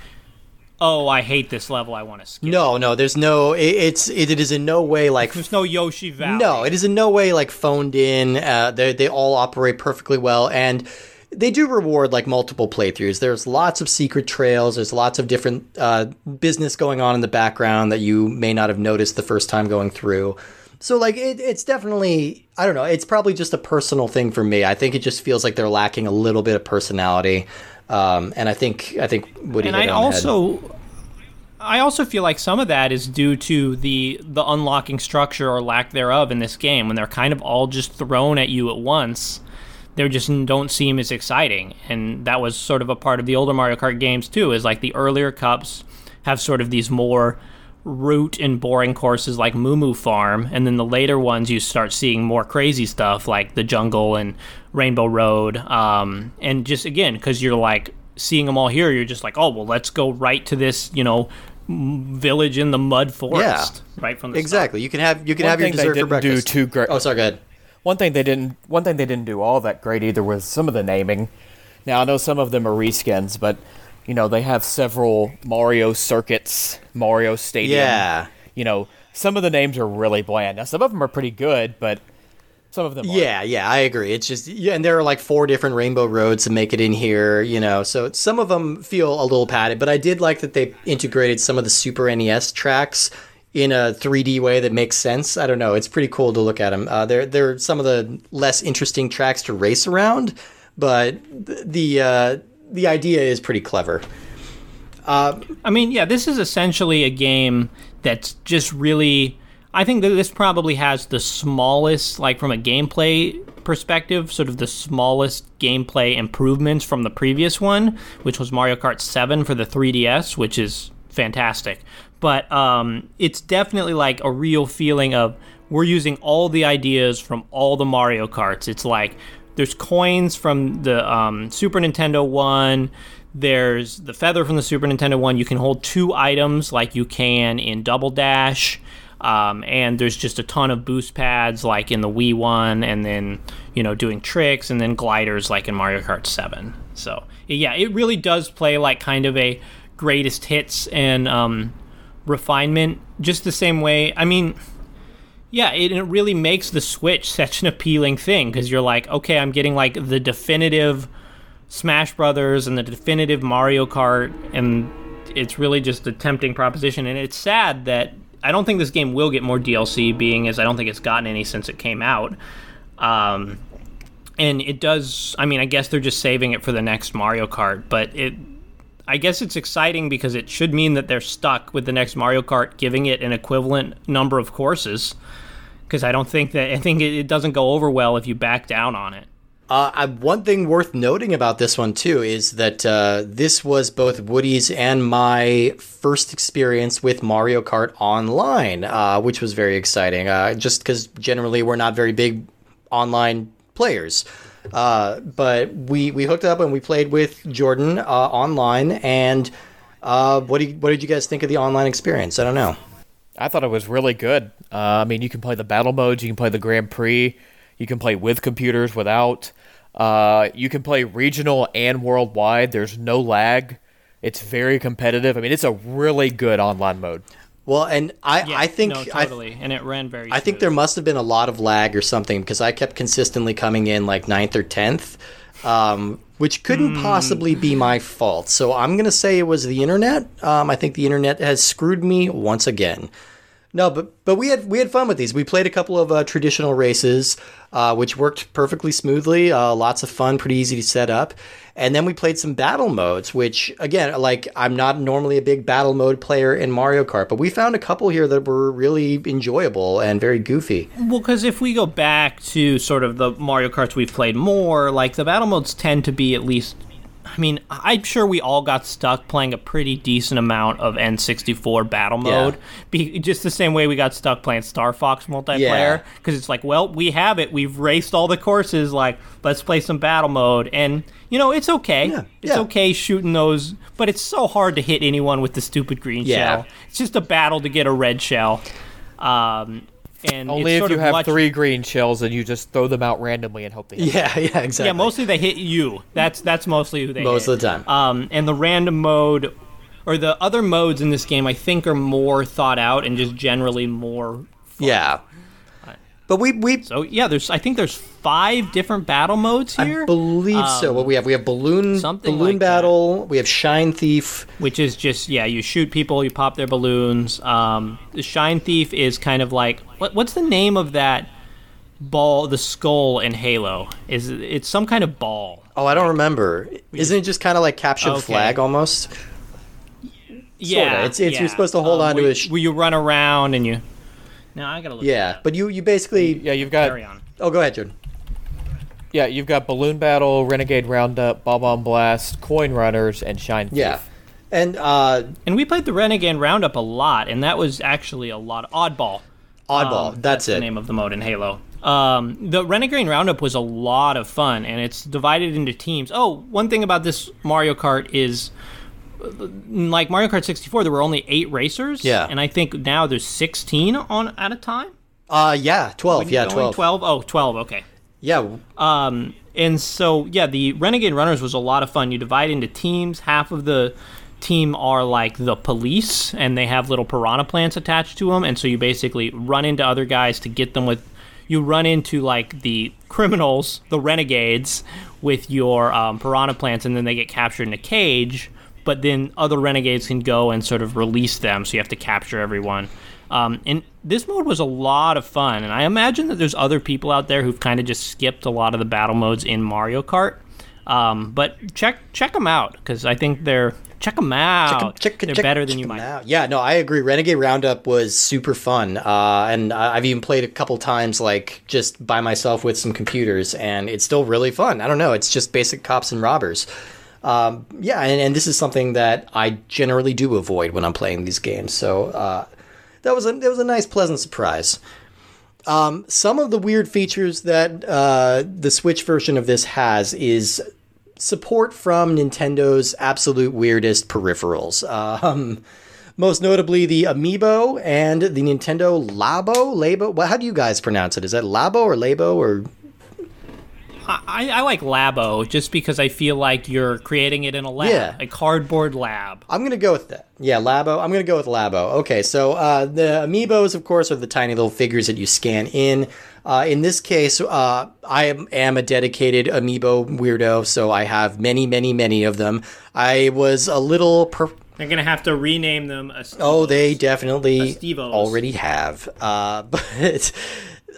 oh, I hate this level, I want to skip. No, there's no, it is in no way like, there's no Yoshi Valley. No, it is in no way like phoned in. They all operate perfectly well, and they do reward like multiple playthroughs. There's lots of secret trails. There's lots of different business going on in the background that you may not have noticed the first time going through. So, like, it's definitely, I don't know, it's probably just a personal thing for me. I think it just feels like they're lacking a little bit of personality. And I think Woody hit on the head. I also feel like some of that is due to the unlocking structure or lack thereof in this game. When they're kind of all just thrown at you at once, they just don't seem as exciting. And that was sort of a part of the older Mario Kart games, too, is like the earlier cups have sort of these more root and boring courses like Moo Moo Farm, and then the later ones you start seeing more crazy stuff like the jungle and Rainbow Road, and just again, because you're like seeing them all here, you're just like, oh well, let's go right to this, you know, village in the mud forest, yeah, right from the exactly start. You can have your dessert for breakfast. Do too great. Oh, sorry, go ahead. One thing they didn't do all that great either was some of the naming. Now I know some of them are reskins, but you know, they have several Mario circuits, Mario Stadium. Yeah. You know, some of the names are really bland. Now, some of them are pretty good, but some of them aren't. Yeah, I agree. It's just, yeah, and there are like 4 different Rainbow Roads to make it in here, you know, so some of them feel a little padded, but I did like that they integrated some of the Super NES tracks in a 3D way that makes sense. I don't know. It's pretty cool to look at them. They're some of the less interesting tracks to race around, but the idea is pretty clever. I mean, yeah, this is essentially a game that's just really, I think that this probably has the smallest, like from a gameplay perspective, sort of the smallest gameplay improvements from the previous one, which was Mario Kart 7 for the 3DS, which is fantastic. But it's definitely like a real feeling of, we're using all the ideas from all the Mario Karts. It's like, there's coins from the Super Nintendo one. There's the feather from the Super Nintendo one. You can hold 2 items like you can in Double Dash. And there's just a ton of boost pads like in the Wii one. And then, you know, doing tricks and then gliders like in Mario Kart 7. So, yeah, it really does play like kind of a greatest hits and refinement, just the same way. I mean, yeah, it really makes the Switch such an appealing thing, because you're like, okay, I'm getting like the definitive Smash Brothers and the definitive Mario Kart, and it's really just a tempting proposition. And it's sad that I don't think this game will get more DLC, being as I don't think it's gotten any since it came out. And it does, I mean, I guess they're just saving it for the next Mario Kart, but I guess it's exciting because it should mean that they're stuck with the next Mario Kart giving it an equivalent number of courses, because I think it doesn't go over well if you back down on it. One thing worth noting about this one, too, is that this was both Woody's and my first experience with Mario Kart Online, which was very exciting, just because generally we're not very big online players. But we hooked up and we played with Jordan online, and what did you guys think of the online experience? I don't know. I thought it was really good. I mean, you can play the battle modes, you can play the Grand Prix, you can play with computers, without. You can play regional and worldwide. There's no lag. It's very competitive. I mean, it's a really good online mode. Well, and I think... No, totally. And it ran very smooth. Think there must have been a lot of lag or something, because I kept consistently coming in like 9th or 10th, which couldn't possibly be my fault. So I'm going to say it was the internet. I think the internet has screwed me once again. No, but we had fun with these. We played a couple of traditional races, which worked perfectly smoothly. Lots of fun, pretty easy to set up. And then we played some battle modes, which, again, like, I'm not normally a big battle mode player in Mario Kart, but we found a couple here that were really enjoyable and very goofy. Well, because if we go back to sort of the Mario Karts we've played more, like, the battle modes tend to be at least... I mean, I'm sure we all got stuck playing a pretty decent amount of N64 battle mode, just the same way we got stuck playing Star Fox multiplayer, because it's like, well, we have it. We've raced all the courses. Like, let's play some battle mode. And, you know, it's okay. Yeah. It's okay shooting those, but it's so hard to hit anyone with the stupid green shell. It's just a battle to get a red shell. And only if you have three green shells and you just throw them out randomly and hope they hit. Yeah, exactly. Yeah, mostly they hit you. That's mostly who they hit. Most of the time. And the random mode, or the other modes in this game, I think are more thought out and just generally more fun. Yeah. But I think there's 5 different battle modes here. I believe so. What we have balloon battle. That. We have Shine Thief, which is just you shoot people, you pop their balloons. The Shine Thief is kind of like what's the name of that ball? The skull in Halo it's some kind of ball. Oh, I don't remember. Isn't it just kind of like captured flag almost? Yeah, sorta. You're supposed to hold on to it. Where you run around and you. No, I gotta look. Yeah, but you basically you've got. Carry on. Oh, go ahead, Jordan. Yeah, you've got Balloon Battle, Renegade Roundup, Bob-omb Blast, Coin Runners, and Shine Thief. Yeah, and we played the Renegade Roundup a lot, and that was actually a lot of Oddball. That's it. The name of the mode in Halo. The Renegade Roundup was a lot of fun, and it's divided into teams. Oh, one thing about this Mario Kart is. Like Mario Kart 64, there were only 8 racers, and I think now there's 16 on at a time. 12. Okay. Yeah. And so the Renegade Runners was a lot of fun. You divide into teams. Half of the team are like the police, and they have little piranha plants attached to them, and so you basically run into other guys to get them with. You run into like the criminals, the renegades, with your piranha plants, and then they get captured in a cage. But then other renegades can go and sort of release them, so you have to capture everyone. And this mode was a lot of fun, and I imagine that there's other people out there who've kind of just skipped a lot of the battle modes in Mario Kart. But check them out, because I think they're... Check them out. They're better than you might. Out. Yeah, no, I agree. Renegade Roundup was super fun, and I've even played a couple times, like, just by myself with some computers, and it's still really fun. I don't know, it's just basic cops and robbers. And this is something that I generally do avoid when I'm playing these games. So that was a nice, pleasant surprise. Some of the weird features that the Switch version of this has is support from Nintendo's absolute weirdest peripherals. Most notably the Amiibo and the Nintendo Labo. How do you guys pronounce it? Is that Labo or Labo or... I like Labo just because I feel like you're creating it in a lab, yeah. A cardboard lab. I'm going to go with that. Yeah, Labo. I'm going to go with Labo. Okay, so the Amiibos, of course, are the tiny little figures that you scan in. In this case, I am a dedicated Amiibo weirdo, so I have many, many, many of them. I was a little... They're going to have to rename them Esteevos. Oh, they definitely already have. But...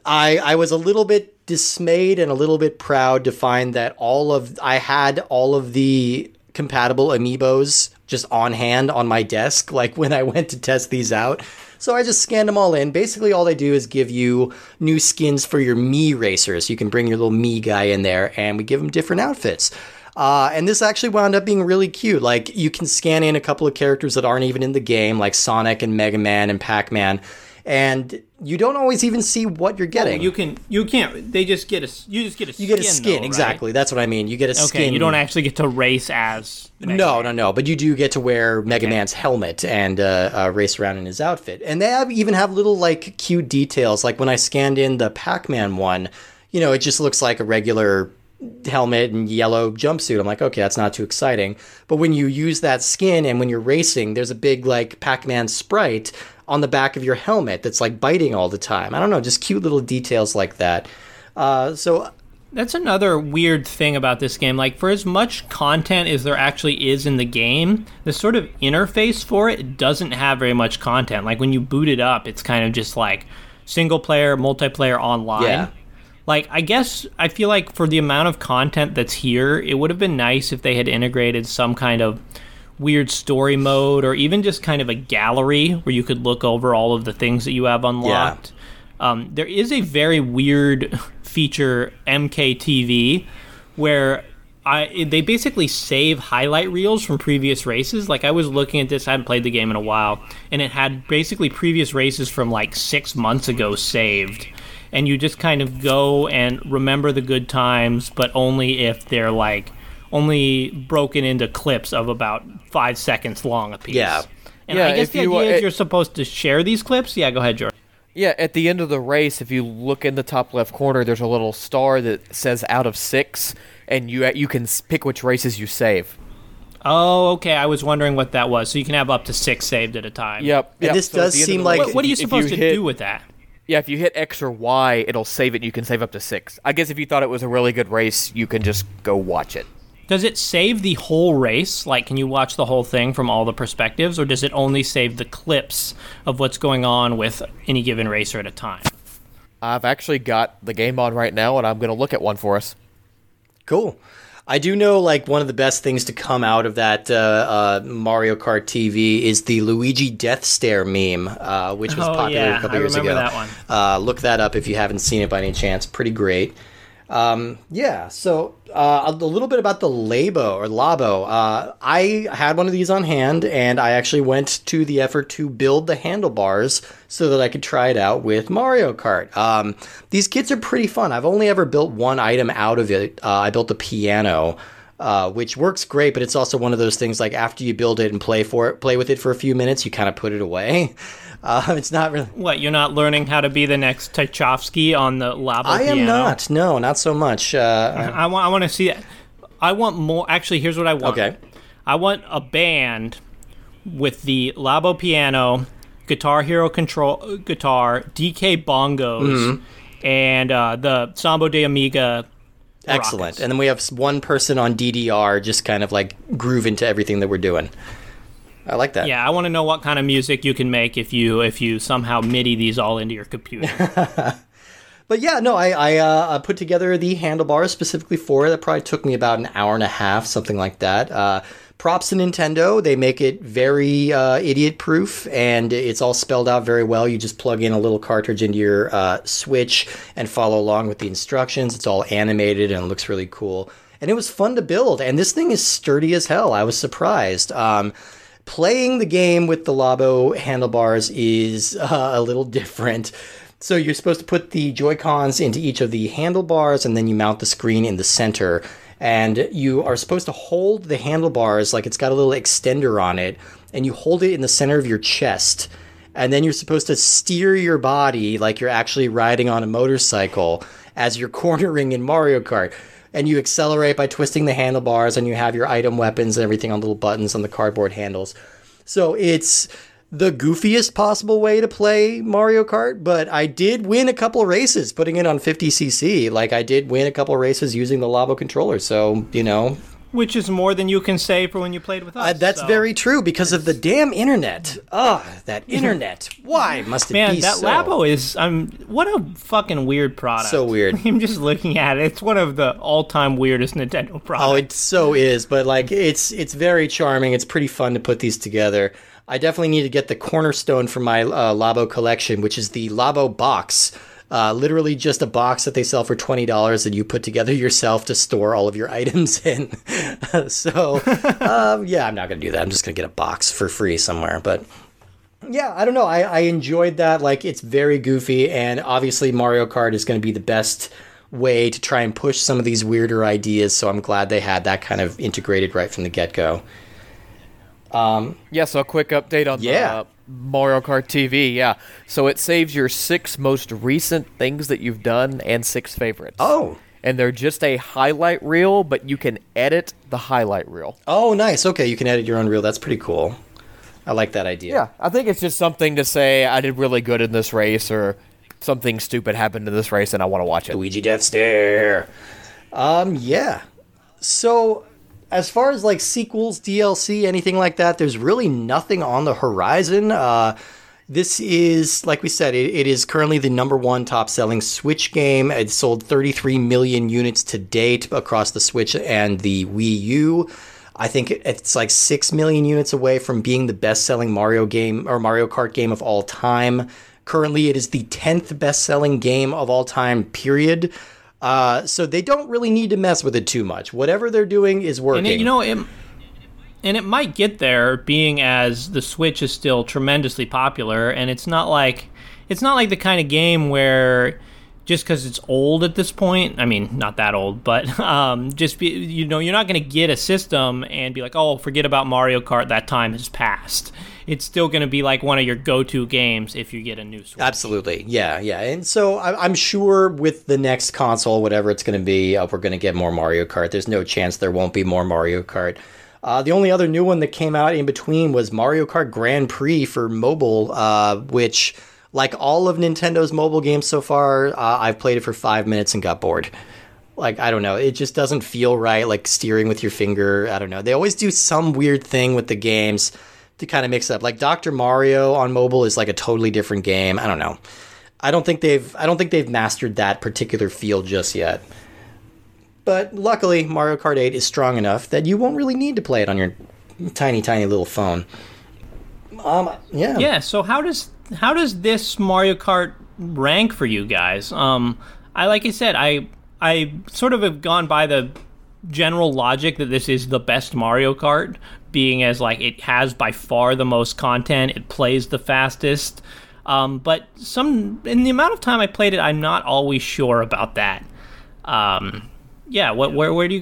I was a little bit dismayed and a little bit proud to find that I had all of the compatible Amiibos just on hand on my desk, like when I went to test these out. So I just scanned them all in. Basically, all they do is give you new skins for your Mii racers. You can bring your little Mii guy in there, and we give him different outfits. And this actually wound up being really cute. Like, you can scan in a couple of characters that aren't even in the game, like Sonic and Mega Man and Pac-Man. And you don't always even see what you're getting. Oh, you can't. They just get you just get a skin. You get a skin, though, exactly. Right? That's what I mean. You get a skin. Okay, you don't actually get to race as Mega Man. No. But you do get to wear Mega Man's helmet and race around in his outfit. And they even have little, like, cute details. Like, when I scanned in the Pac-Man one, you know, it just looks like a regular helmet and yellow jumpsuit. I'm like, okay, that's not too exciting. But when you use that skin and when you're racing, there's a big, like, Pac-Man sprite on the back of your helmet that's like biting all the time. I don't know, just cute little details like that. So that's another weird thing about this game. Like, for as much content as there actually is in the game, the sort of interface for it doesn't have very much content. Like, when you boot it up, it's kind of just like single player, multiplayer, online. Yeah. Like, I guess I feel like for the amount of content that's here, it would have been nice if they had integrated some kind of weird story mode, or even just kind of a gallery where you could look over all of the things that you have unlocked. Yeah. There is a very weird feature, MKTV, where they basically save highlight reels from previous races. Like, I was looking at this, I hadn't played the game in a while, and it had basically previous races from like 6 months ago saved. And you just kind of go and remember the good times, but only if they're like only broken into clips of about 5 seconds long apiece. Yeah. And yeah, I guess the idea is you're supposed to share these clips? Yeah, go ahead, Jordan. Yeah, at the end of the race, if you look in the top left corner, there's a little star that says out of 6, and you can pick which races you save. Oh, okay. I was wondering what that was. So you can have up to 6 saved at a time. Yep. And this does seem like... What are you supposed to do with that? Yeah, if you hit X or Y, it'll save it, and you can save up to 6. I guess if you thought it was a really good race, you can just go watch it. Does it save the whole race? Like, can you watch the whole thing from all the perspectives, or does it only save the clips of what's going on with any given racer at a time? I've actually got the game on right now, and I'm going to look at one for us. Cool. I do know, like, one of the best things to come out of that Mario Kart TV is the Luigi Death Stare meme, which was popular a couple years ago. I remember that one. Look that up if you haven't seen it by any chance. Pretty great. A little bit about the Labo. I had one of these on hand, and I actually went to the effort to build the handlebars so that I could try it out with Mario Kart. These kits are pretty fun. I've only ever built one item out of it. I built a piano, which works great, but it's also one of those things, like, after you build it and play with it for a few minutes, you kind of put it away. It's not really... What, you're not learning how to be the next Tchaikovsky on the Labo piano? I am not. No, not so much. I want to see that. I want more... Actually, here's what I want. Okay. I want a band with the Labo piano, Guitar Hero guitar, DK bongos, mm-hmm. and the Samba de Amiga... Excellent. Rockets. And then we have one person on DDR just kind of like grooving to everything that we're doing. I like that. Yeah, I want to know what kind of music you can make if you somehow MIDI these all into your computer. But yeah, no, I put together the handlebars specifically for it. That probably took me about an hour and a half, something like that. Props to Nintendo. They make it very idiot-proof, and it's all spelled out very well. You just plug in a little cartridge into your Switch and follow along with the instructions. It's all animated, and it looks really cool. And it was fun to build, and this thing is sturdy as hell. I was surprised. Playing the game with the Labo handlebars is a little different. So you're supposed to put the Joy-Cons into each of the handlebars, and then you mount the screen in the center. And you are supposed to hold the handlebars, like it's got a little extender on it, and you hold it in the center of your chest. And then you're supposed to steer your body like you're actually riding on a motorcycle as you're cornering in Mario Kart. and you accelerate by twisting the handlebars, and you have your item weapons and everything on little buttons on the cardboard handles. So it's the goofiest possible way to play Mario Kart, but I did win a couple races putting it on 50cc. Like, I did win a couple races using the Labo controller, so, you know... Which is more than you can say for when you played with us. That's so very true, because of the damn internet. Ah, that internet. Why must it be so? Man, that Labo is... what a fucking weird product. So weird. I'm just looking at it. It's one of the all-time weirdest Nintendo products. Oh, it so is, but, like, it's very charming. It's pretty fun to put these together. I definitely need to get the cornerstone for my Labo collection, which is the Labo box. Literally just a box that they sell for $20 that you put together yourself to store all of your items in. So, yeah, I'm not going to do that. I'm just going to get a box for free somewhere. But, yeah, I don't know. I enjoyed that. Like, it's very goofy, and obviously Mario Kart is going to be the best way to try and push some of these weirder ideas, so I'm glad they had that kind of integrated right from the get-go. Yeah, so a quick update on the Mario Kart TV, yeah. So it saves your 6 most recent things that you've done and 6 favorites. Oh. And they're just a highlight reel, but you can edit the highlight reel. Oh, nice. Okay, you can edit your own reel. That's pretty cool. I like that idea. Yeah, I think it's just something to say, I did really good in this race, or something stupid happened in this race, and I want to watch it. Luigi Death Stare. Yeah. So... as far as, like, sequels, DLC, anything like that, there's really nothing on the horizon. This is, like we said, it is currently the #1 top-selling Switch game. It sold 33 million units to date across the Switch and the Wii U. I think it's, like, 6 million units away from being the best-selling Mario game or Mario Kart game of all time. Currently, it is the 10th best-selling game of all time, period. So they don't really need to mess with it too much. Whatever they're doing is working. And it might get there, being as the Switch is still tremendously popular, and it's not like the kind of game where just because it's old at this point, I mean, not that old, but you're not going to get a system and be like, oh, forget about Mario Kart, that time has passed. It's still going to be like one of your go-to games if you get a new Switch. Absolutely, yeah. And so I'm sure with the next console, whatever it's going to be, we're going to get more Mario Kart. There's no chance there won't be more Mario Kart. The only other new one that came out in between was Mario Kart Grand Prix for mobile, which, like all of Nintendo's mobile games so far, I've played it for 5 minutes and got bored. Like, I don't know. It just doesn't feel right, like steering with your finger. I don't know. They always do some weird thing with the games to kind of mix up. Like, Dr. Mario on mobile is like a totally different game. I don't know. I don't think they've mastered that particular field just yet. But luckily, Mario Kart 8 is strong enough that you won't really need to play it on your tiny, tiny little phone. Yeah. Yeah, so how does this Mario Kart rank for you guys? I, like I said, I sort of have gone by the general logic that this is the best Mario Kart, being as like it has by far the most content, it plays the fastest. But in the amount of time I played it, I'm not always sure about that. Where would you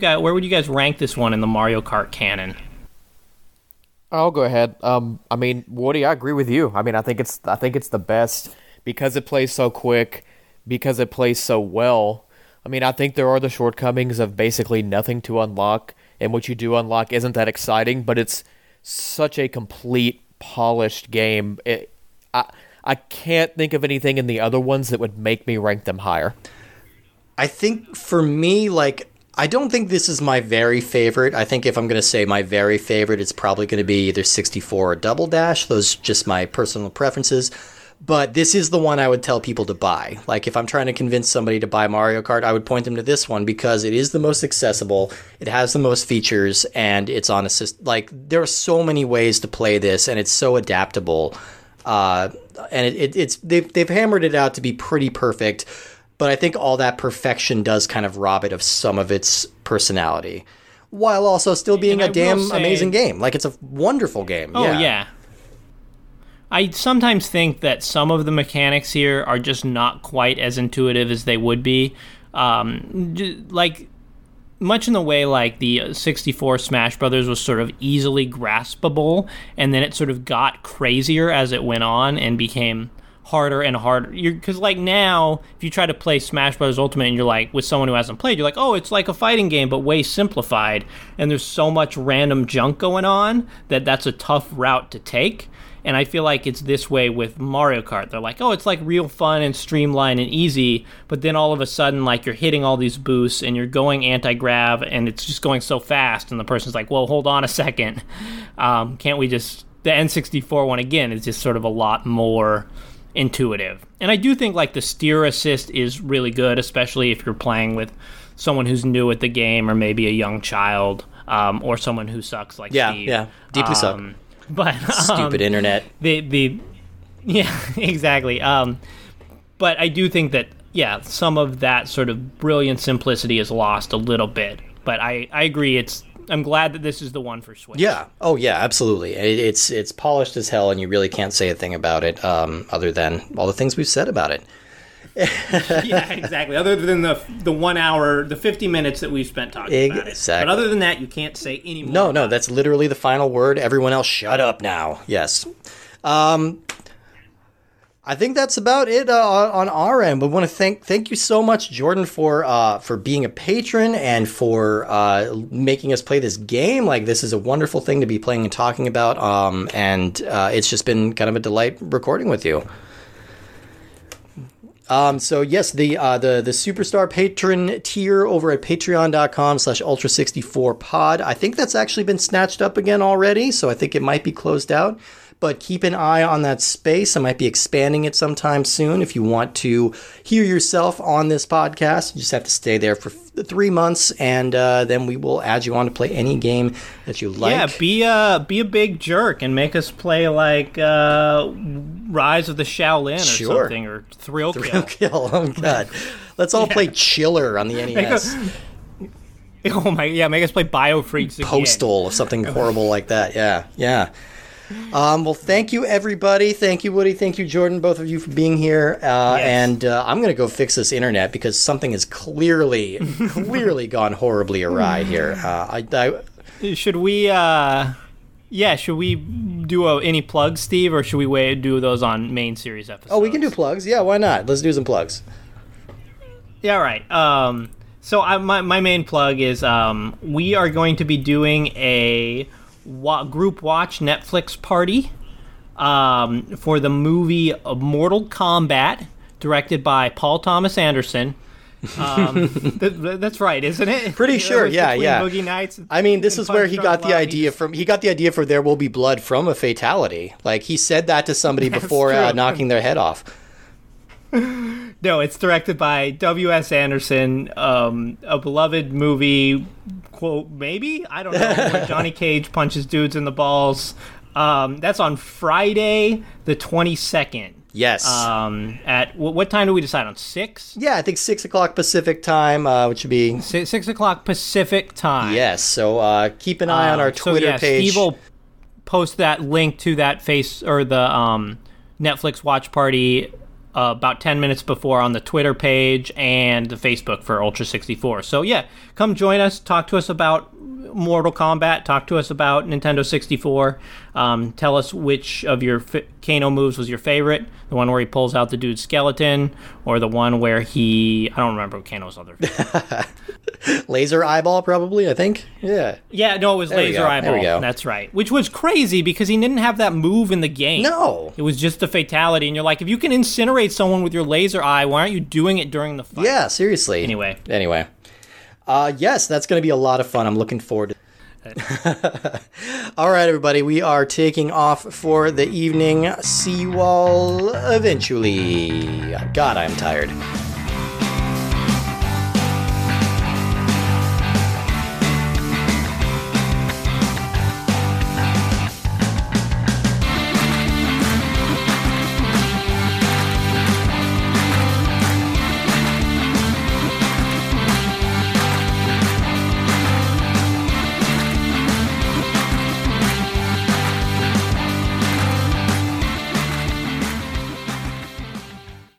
guys rank this one in the Mario Kart canon? I'll go ahead. I mean, Woody, I agree with you. I mean, I think it's the best because it plays so quick, because it plays so well. I mean, I think there are the shortcomings of basically nothing to unlock, and what you do unlock isn't that exciting, but it's such a complete, polished game. I can't think of anything in the other ones that would make me rank them higher. I think for me, like, I don't think this is my very favorite. I think if I'm going to say my very favorite, it's probably going to be either 64 or Double Dash. Those are just my personal preferences. But this is the one I would tell people to buy. Like, if I'm trying to convince somebody to buy Mario Kart, I would point them to this one because it is the most accessible, it has the most features, and it's on a system. Like, there are so many ways to play this, and it's so adaptable. And they've hammered it out to be pretty perfect, but I think all that perfection does kind of rob it of some of its personality, while also still being amazing game. Like, it's a wonderful game. Oh, yeah. I sometimes think that some of the mechanics here are just not quite as intuitive as they would be. Like, much in the way like the 64 Smash Brothers was sort of easily graspable, and then it sort of got crazier as it went on and became harder and harder. Because, like, now, if you try to play Smash Brothers Ultimate and you're, like, with someone who hasn't played, you're like, oh, it's like a fighting game, but way simplified. And there's so much random junk going on that that's a tough route to take. And I feel like it's this way with Mario Kart. They're like, oh, it's like real fun and streamlined and easy, but then all of a sudden, like, you're hitting all these boosts and you're going anti-grav and it's just going so fast, and the person's like, well, hold on a second. Can't we just... The N64 one, again, is just sort of a lot more intuitive. And I do think, like, the steer assist is really good, especially if you're playing with someone who's new at the game or maybe a young child or someone who sucks like Steve. Yeah, deeply suck. But stupid internet. Yeah, exactly. But I do think that, yeah, some of that sort of brilliant simplicity is lost a little bit. But I agree. I'm glad that this is the one for Switch. Yeah. Oh, yeah, absolutely. It's polished as hell, and you really can't say a thing about it other than all the things we've said about it. Yeah, exactly. Other than the 1 hour, the 50 minutes that we've spent talking about it. Exactly. But other than that, you can't say any more. No, that's literally the final word. Everyone else, shut up now. Yes. I think that's about it on our end. We want to thank you so much, Jordan, for being a patron and for making us play this game. Like, this is a wonderful thing to be playing and talking about, and it's just been kind of a delight recording with you. So yes, the superstar patron tier over at patreon.com/ultra64pod. I think that's actually been snatched up again already, so I think it might be closed out. But keep an eye on that space. I might be expanding it sometime soon. If you want to hear yourself on this podcast, you just have to stay there for 3 months, and then we will add you on to play any game that you like. Yeah, be a big jerk and make us play, like, Rise of the Shaolin or something, or Thrill Kill. Oh, God. Let's all play Chiller on the NES. Oh, my. Yeah, make us play Biofreaks again. Postal or something horrible like that. Yeah, yeah. Well, thank you, everybody. Thank you, Woody. Thank you, Jordan, both of you for being here. Yes. And I'm going to go fix this internet because something has clearly gone horribly awry here. Should we do any plugs, Steve, or should we do those on main series episodes? Oh, we can do plugs. Yeah, why not? Let's do some plugs. Yeah, all right. So my main plug is we are going to be doing a group watch Netflix party for the movie Mortal Kombat, directed by Paul Thomas Anderson. That's right, isn't it? Pretty sure, yeah. Boogie Nights this is where he got the idea from. He got the idea for There Will Be Blood from a fatality. Like, he said that to somebody before knocking their head off. No, it's directed by W.S. Anderson, a beloved movie, quote, maybe? I don't know, where Johnny Cage punches dudes in the balls. That's on Friday the 22nd. Yes. At what time do we decide on? 6? Yeah, I think 6 o'clock Pacific time, which would be... 6 o'clock Pacific time. Yes, so keep an eye on our Twitter page. Steve will post that link to that Netflix watch party about 10 minutes before on the Twitter page and the Facebook for Ultra 64. So yeah, come join us, talk to us about Mortal Kombat, talk to us about Nintendo 64, tell us which of your Kano moves was your favorite, the one where he pulls out the dude's skeleton or the one where I don't remember Kano's other favorite. Laser eyeball, probably, I think. Yeah, no, it was laser eyeball. That's right, which was crazy because he didn't have that move in the game. No, it was just a fatality, and you're like, if you can incinerate someone with your laser eye, why aren't you doing it during the fight? Yeah, seriously. Anyway. Yes, that's going to be a lot of fun. I'm looking forward to it. All right, everybody. We are taking off for the evening. See you all eventually. God, I'm tired.